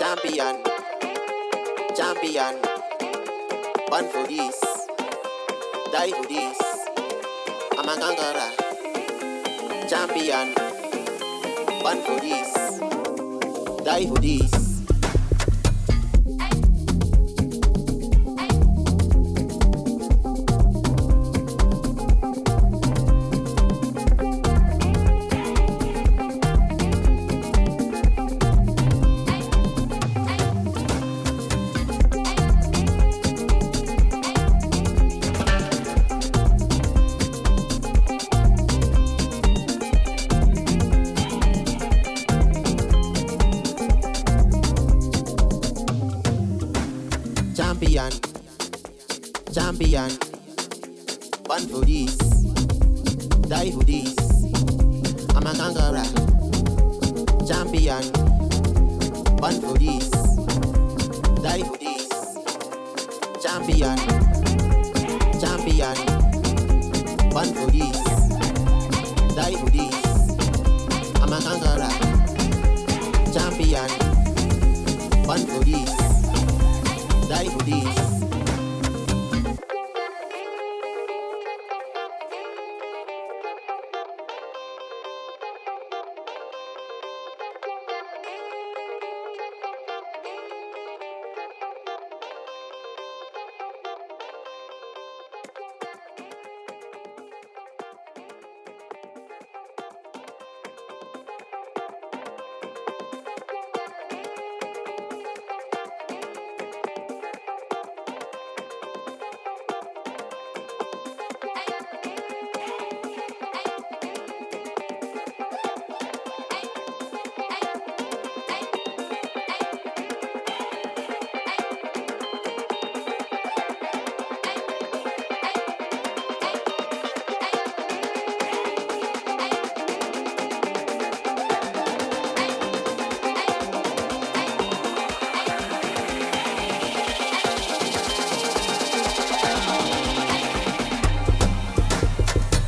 Champion, champion, born for this, die for this, I'm a gangara. Champion, born for this, die for this. Champion, champion, born for this, die for this, I'm a conqueror. Champion, born for this, die for this, champion, champion, born for this, die for this, I'm a conqueror. Champion, born for this, die for this.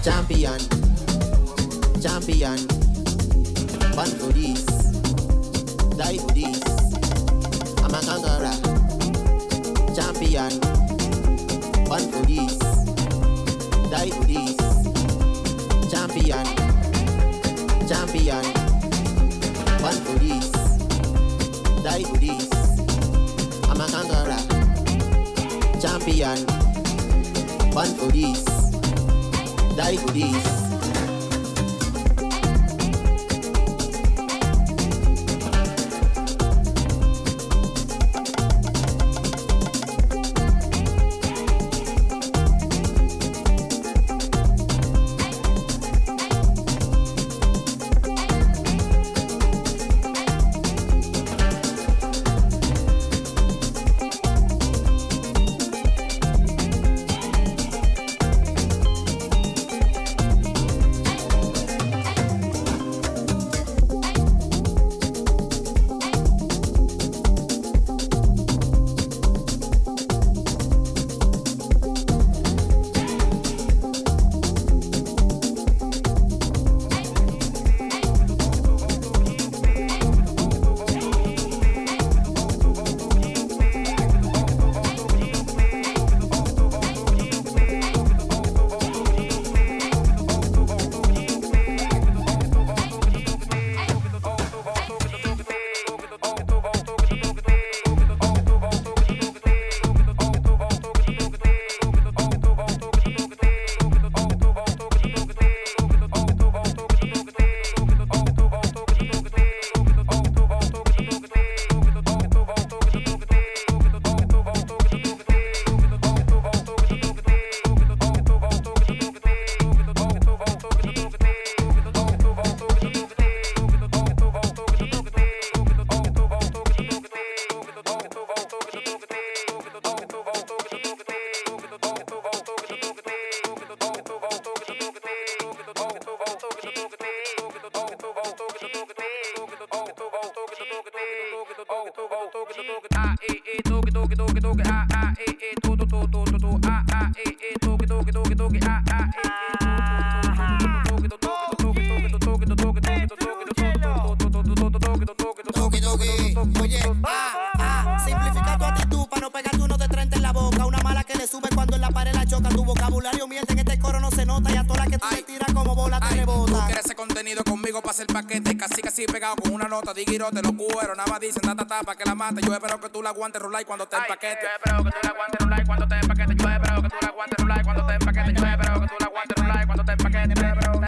Champion, champion, born for this, die for this, I'm a conqueror. Champion, born for this, die for this, champion, champion, born for this, die for this, I'm a conqueror. Champion, born for this, die for this. que tú te tiras como bola te rebota. Tú quieres ese contenido conmigo para hacer paquete, casi pegado con una nota, diguirote, los cueros, nada más dicen, ta, ta, ta, pa' que la mate. Yo espero que tú la aguantes, rulay cuando te empaquete. Yo espero que tú la aguantes, rulay cuando te empaquete. Yo espero que tú la aguantes, rulay cuando te empaquete. Yo espero que tú la aguantes, rulay cuando te empaquete. Yo espero que tú la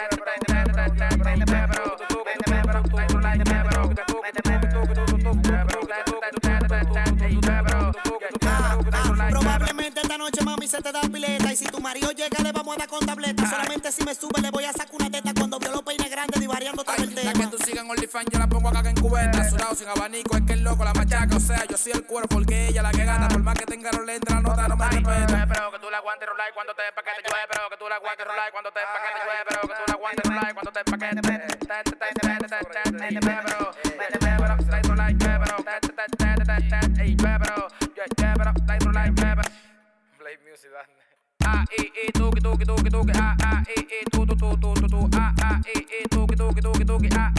probablemente esta noche, mami, se te da pileta. Y si tu marido llega, le vamos a dar con tableta. Solamente si me sube, le voy a sacar una teta. Cuando vio los peines grandes, divariando todo el tema. La que tú sigas en OnlyFans, yo la pongo acá en cubeta. Surado, sin abanico, es que el loco la machaca. O sea, yo soy el cuero porque ella la que gana. Por más que tenga los lentes, la nota no me respeta. Yo espero que tú la aguantes, rolar cuando te empaquete. Yo espero que tú la aguantes, rolar cuando te empaquete. Yo espero que tú la aguantes, rolar cuando te empaquete. Play music, I took it, took it, took it, took it, I to I took it, took it, took it, took it, I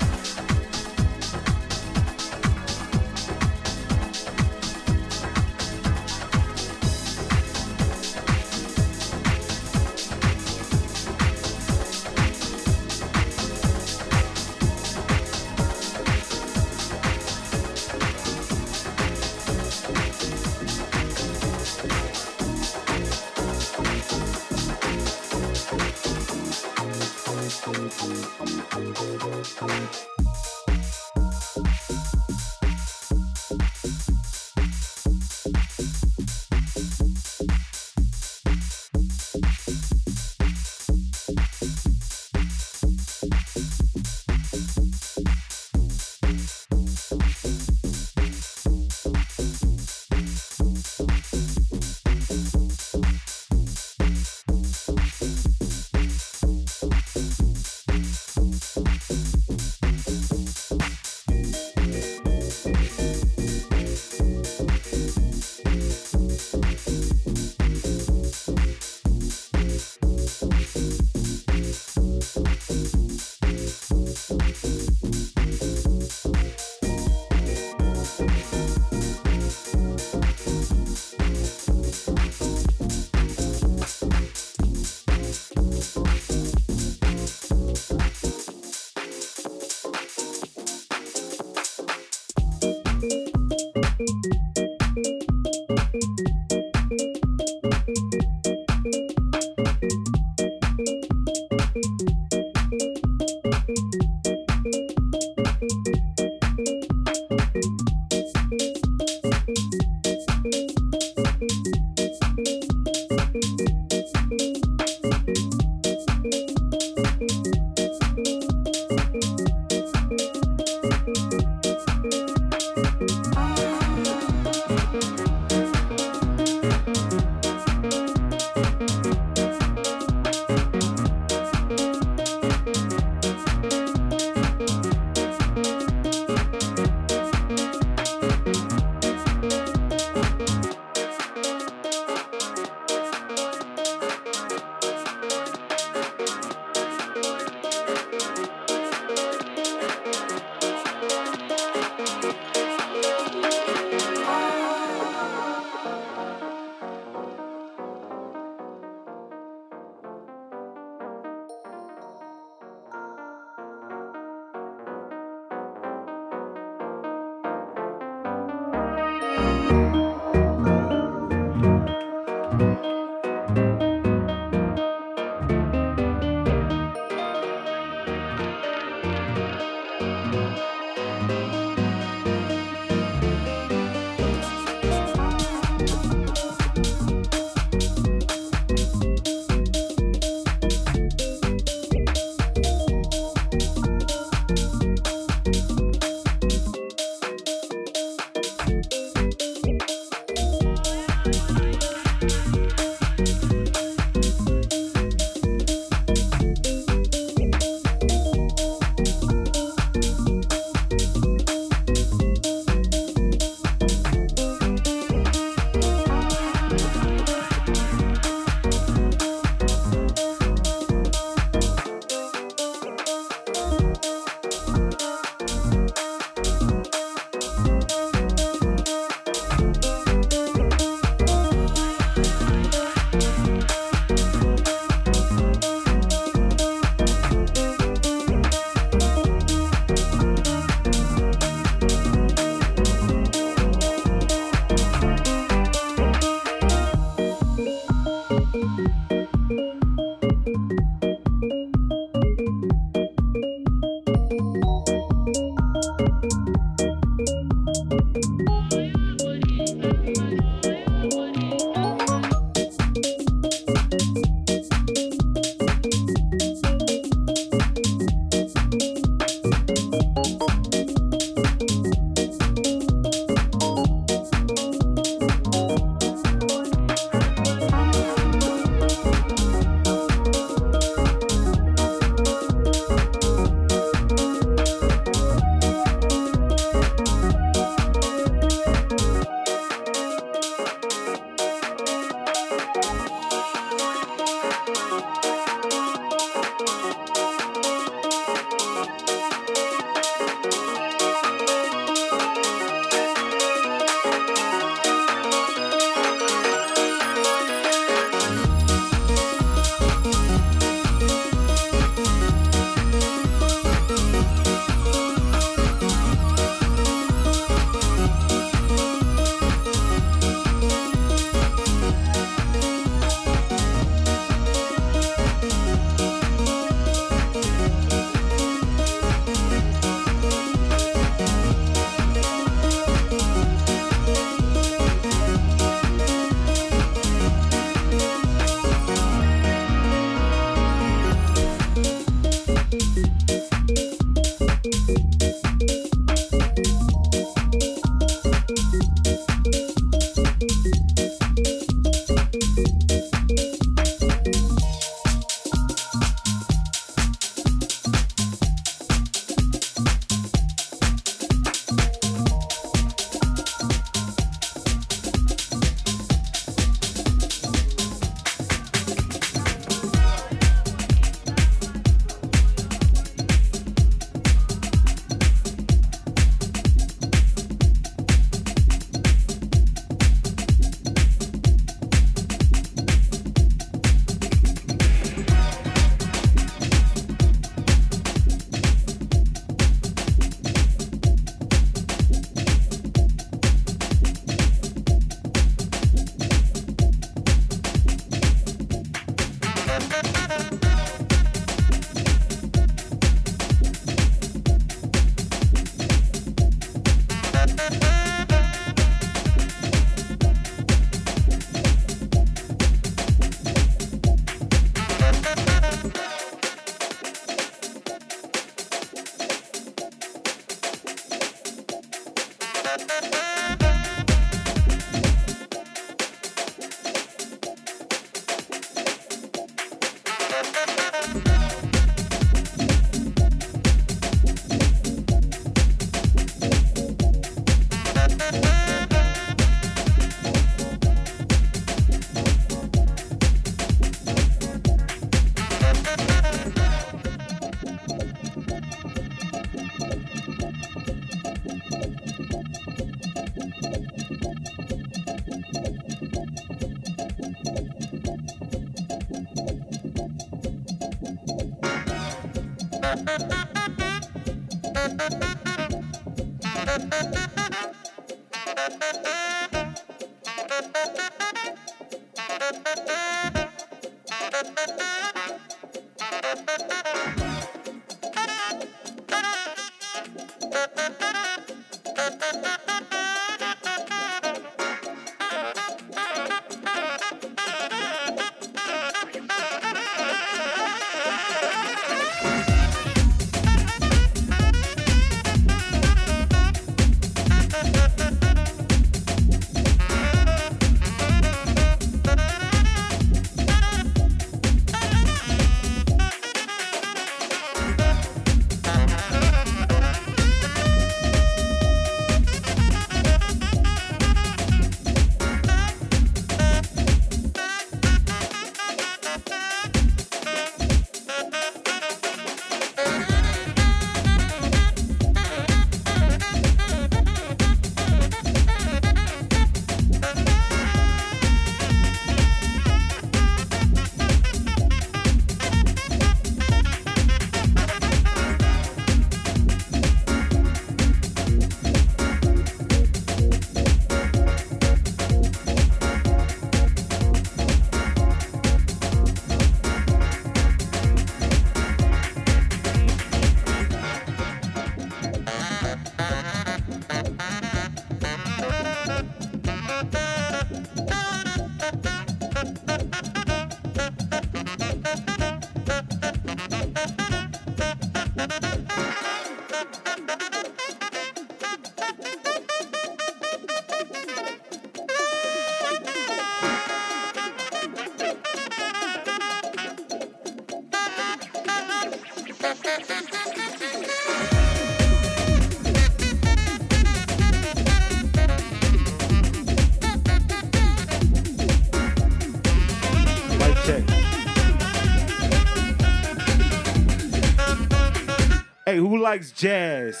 Hey, who likes jazz?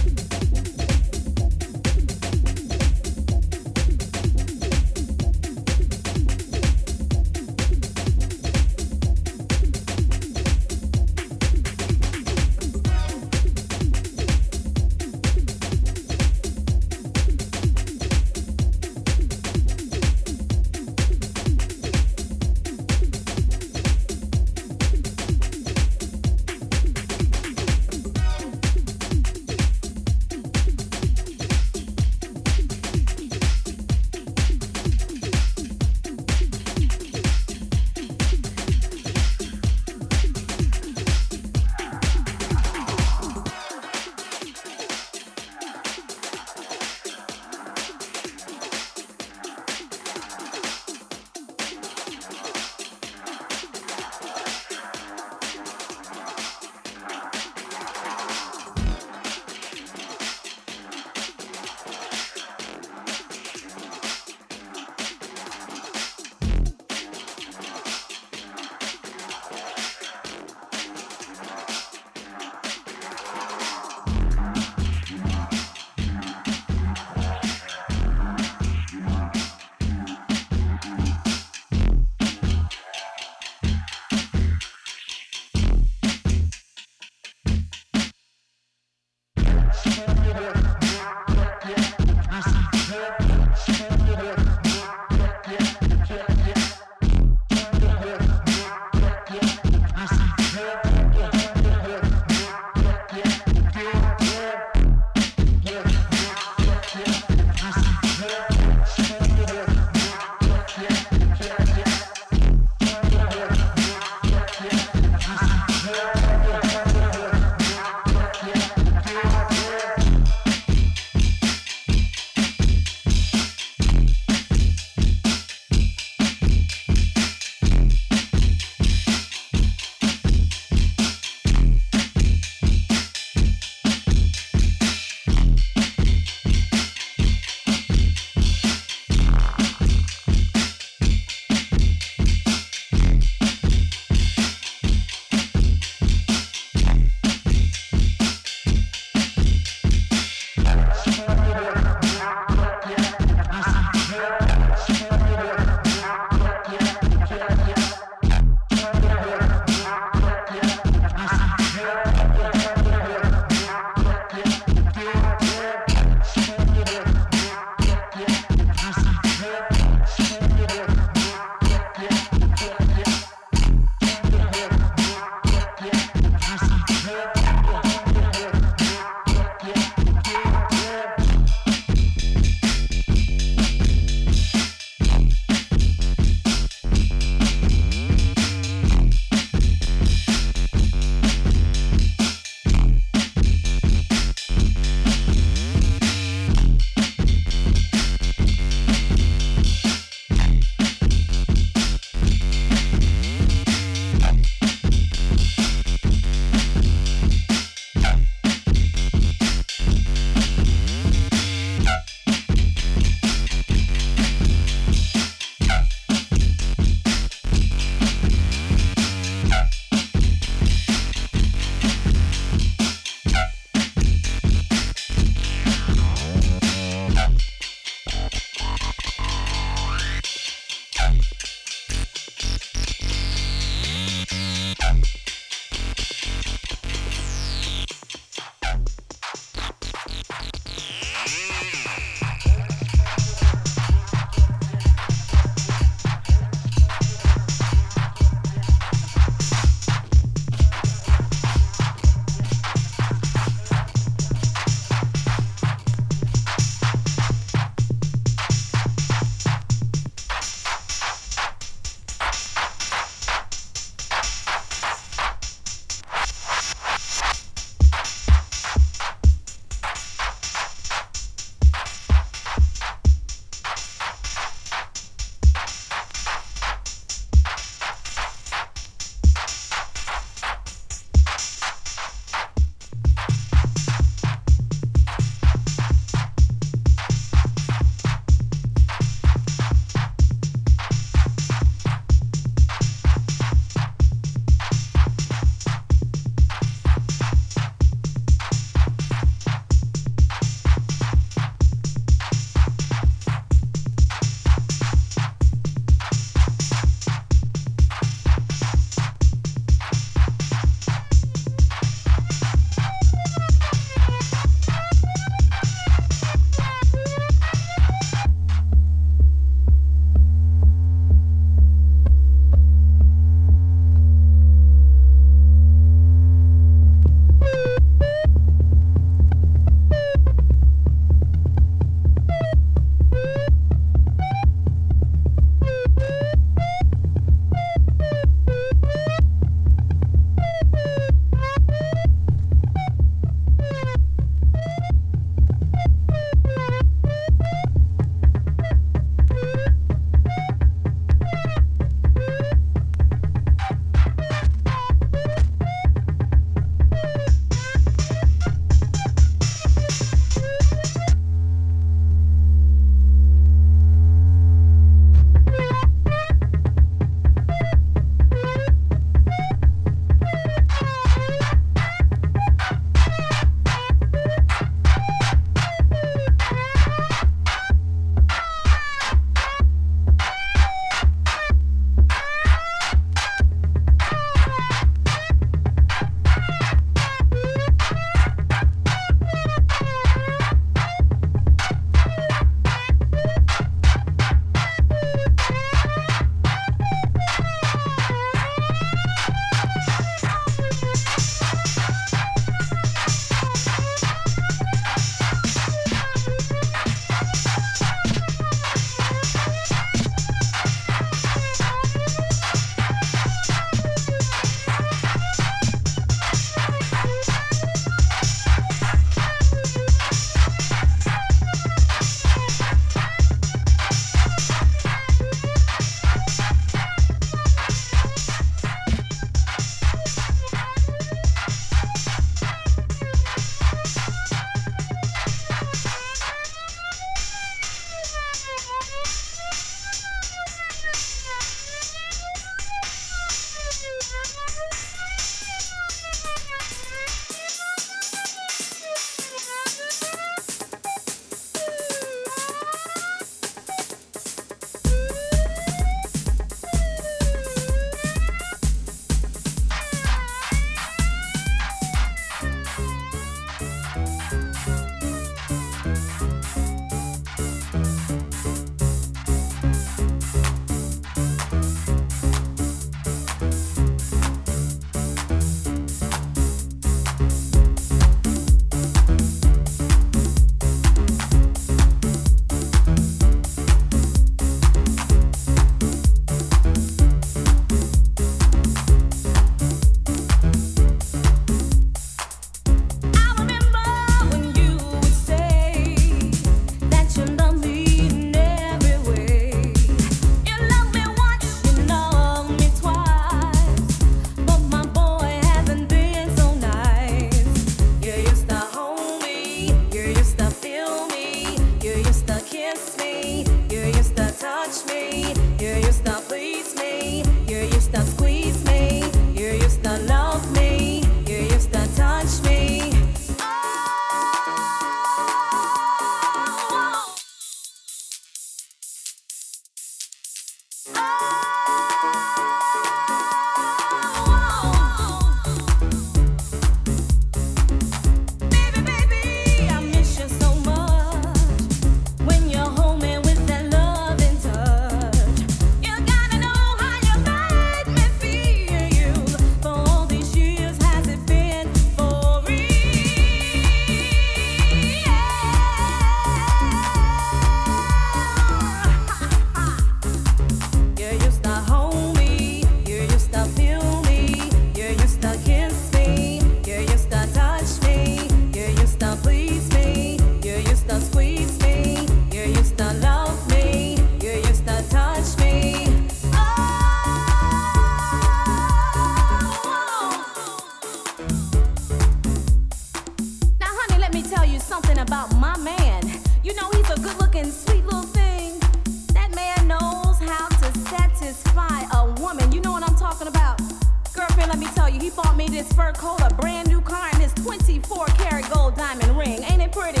his fur coat, a brand new car, and his 24 karat gold diamond ring. Ain't it pretty?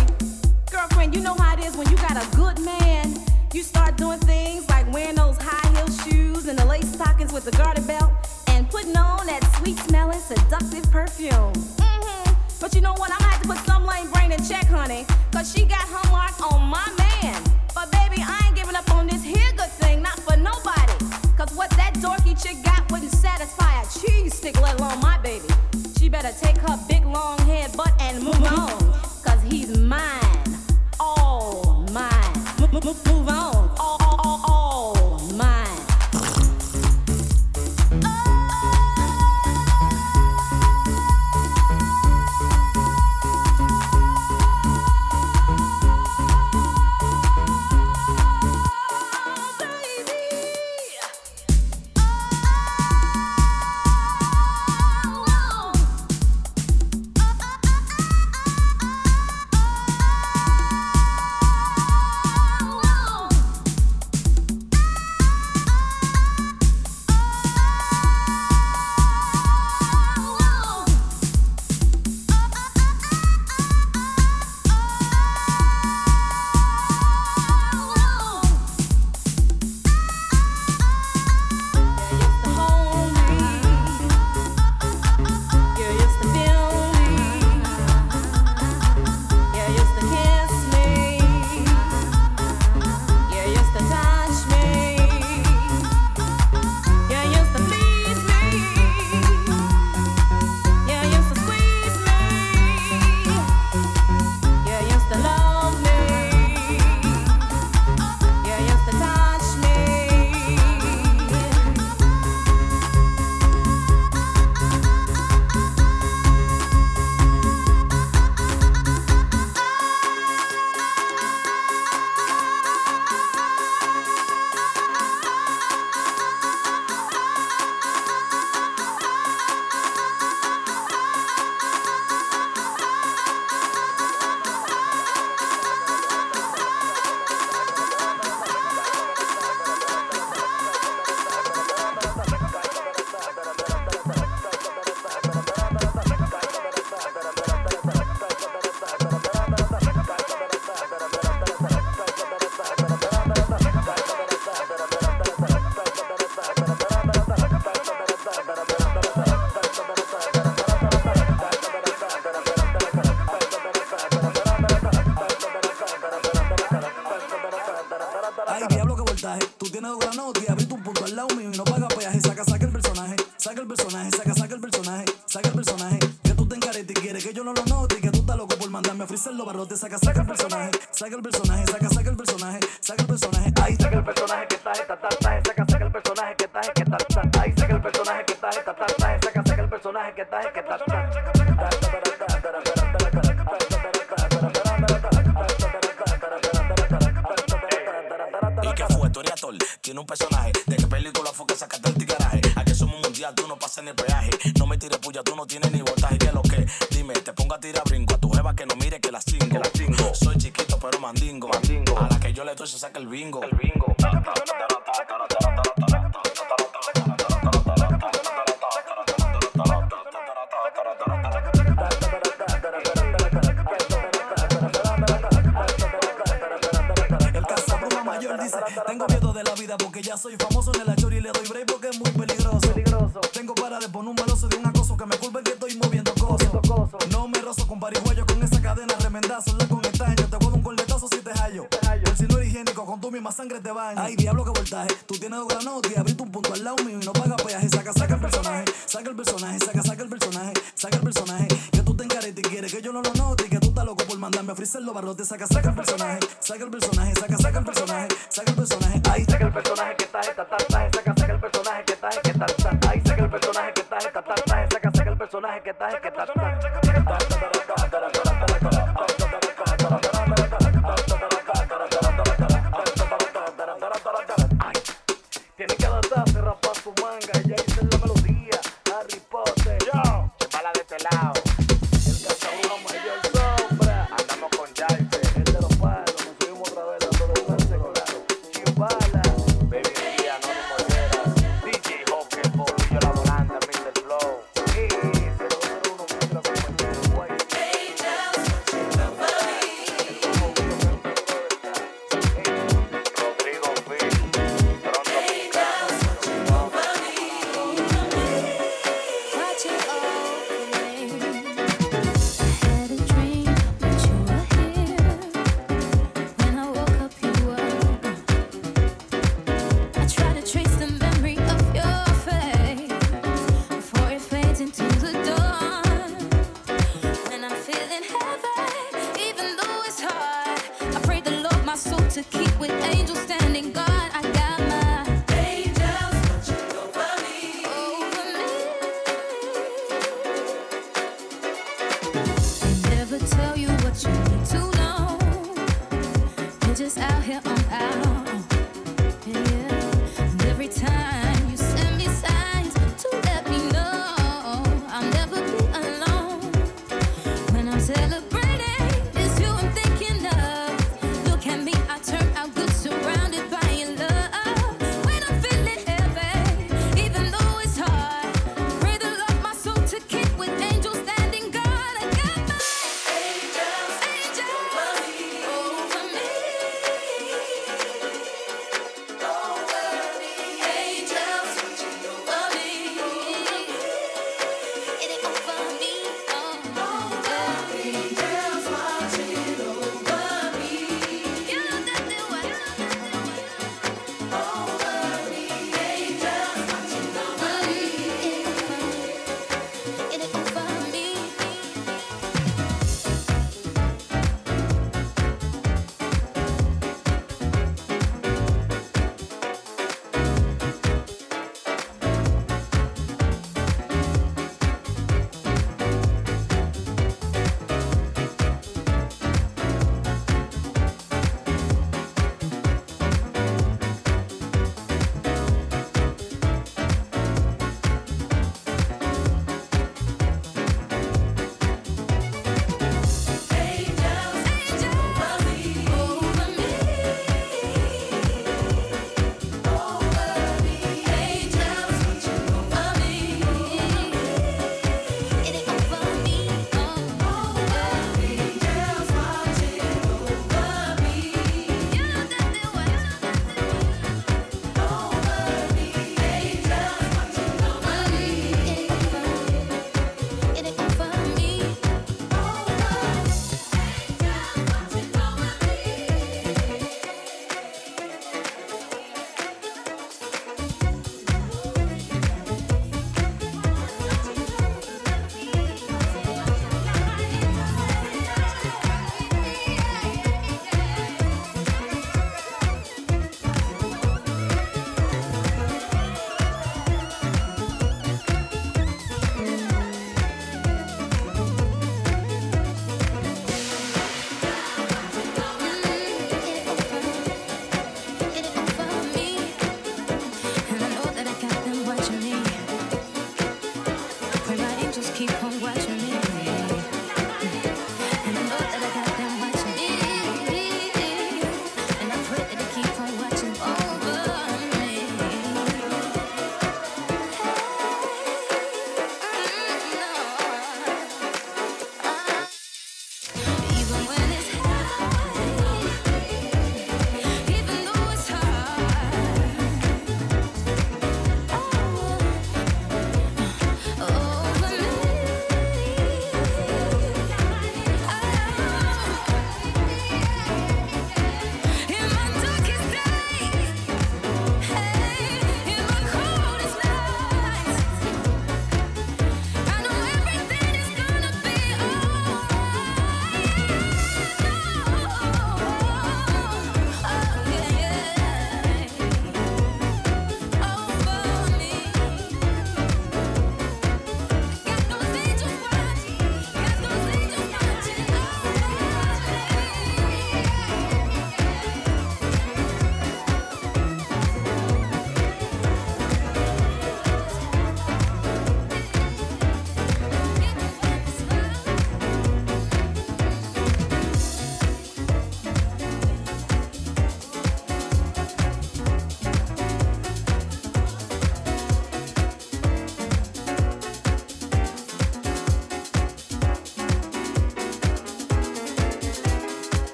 Girlfriend, you know how it is when you got a good man. You start doing things like wearing those high-heel shoes and the lace stockings with the garter belt and putting on that sweet-smelling, seductive perfume. But you know what? I'm gonna have to put some lame brain in check, honey, because she got her mark on my man. But baby, I ain't giving up on this here good thing, not for nobody. Because what that dorky chick got wouldn't satisfy a cheese stick, let alone my baby. She better take her big, long head butt and move on, because he's mine. All mine. Move on. All mine. Oh,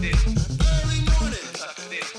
Early morning.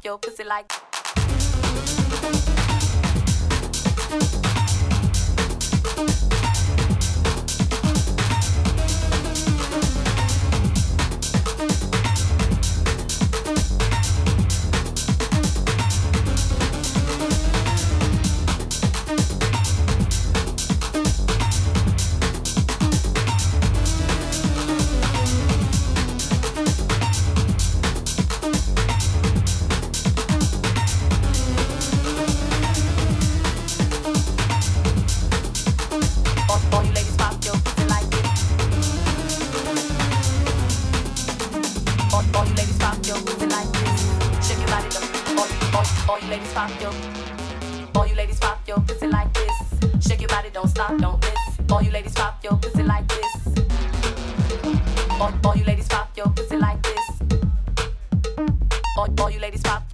work your pussy like. All you ladies pop.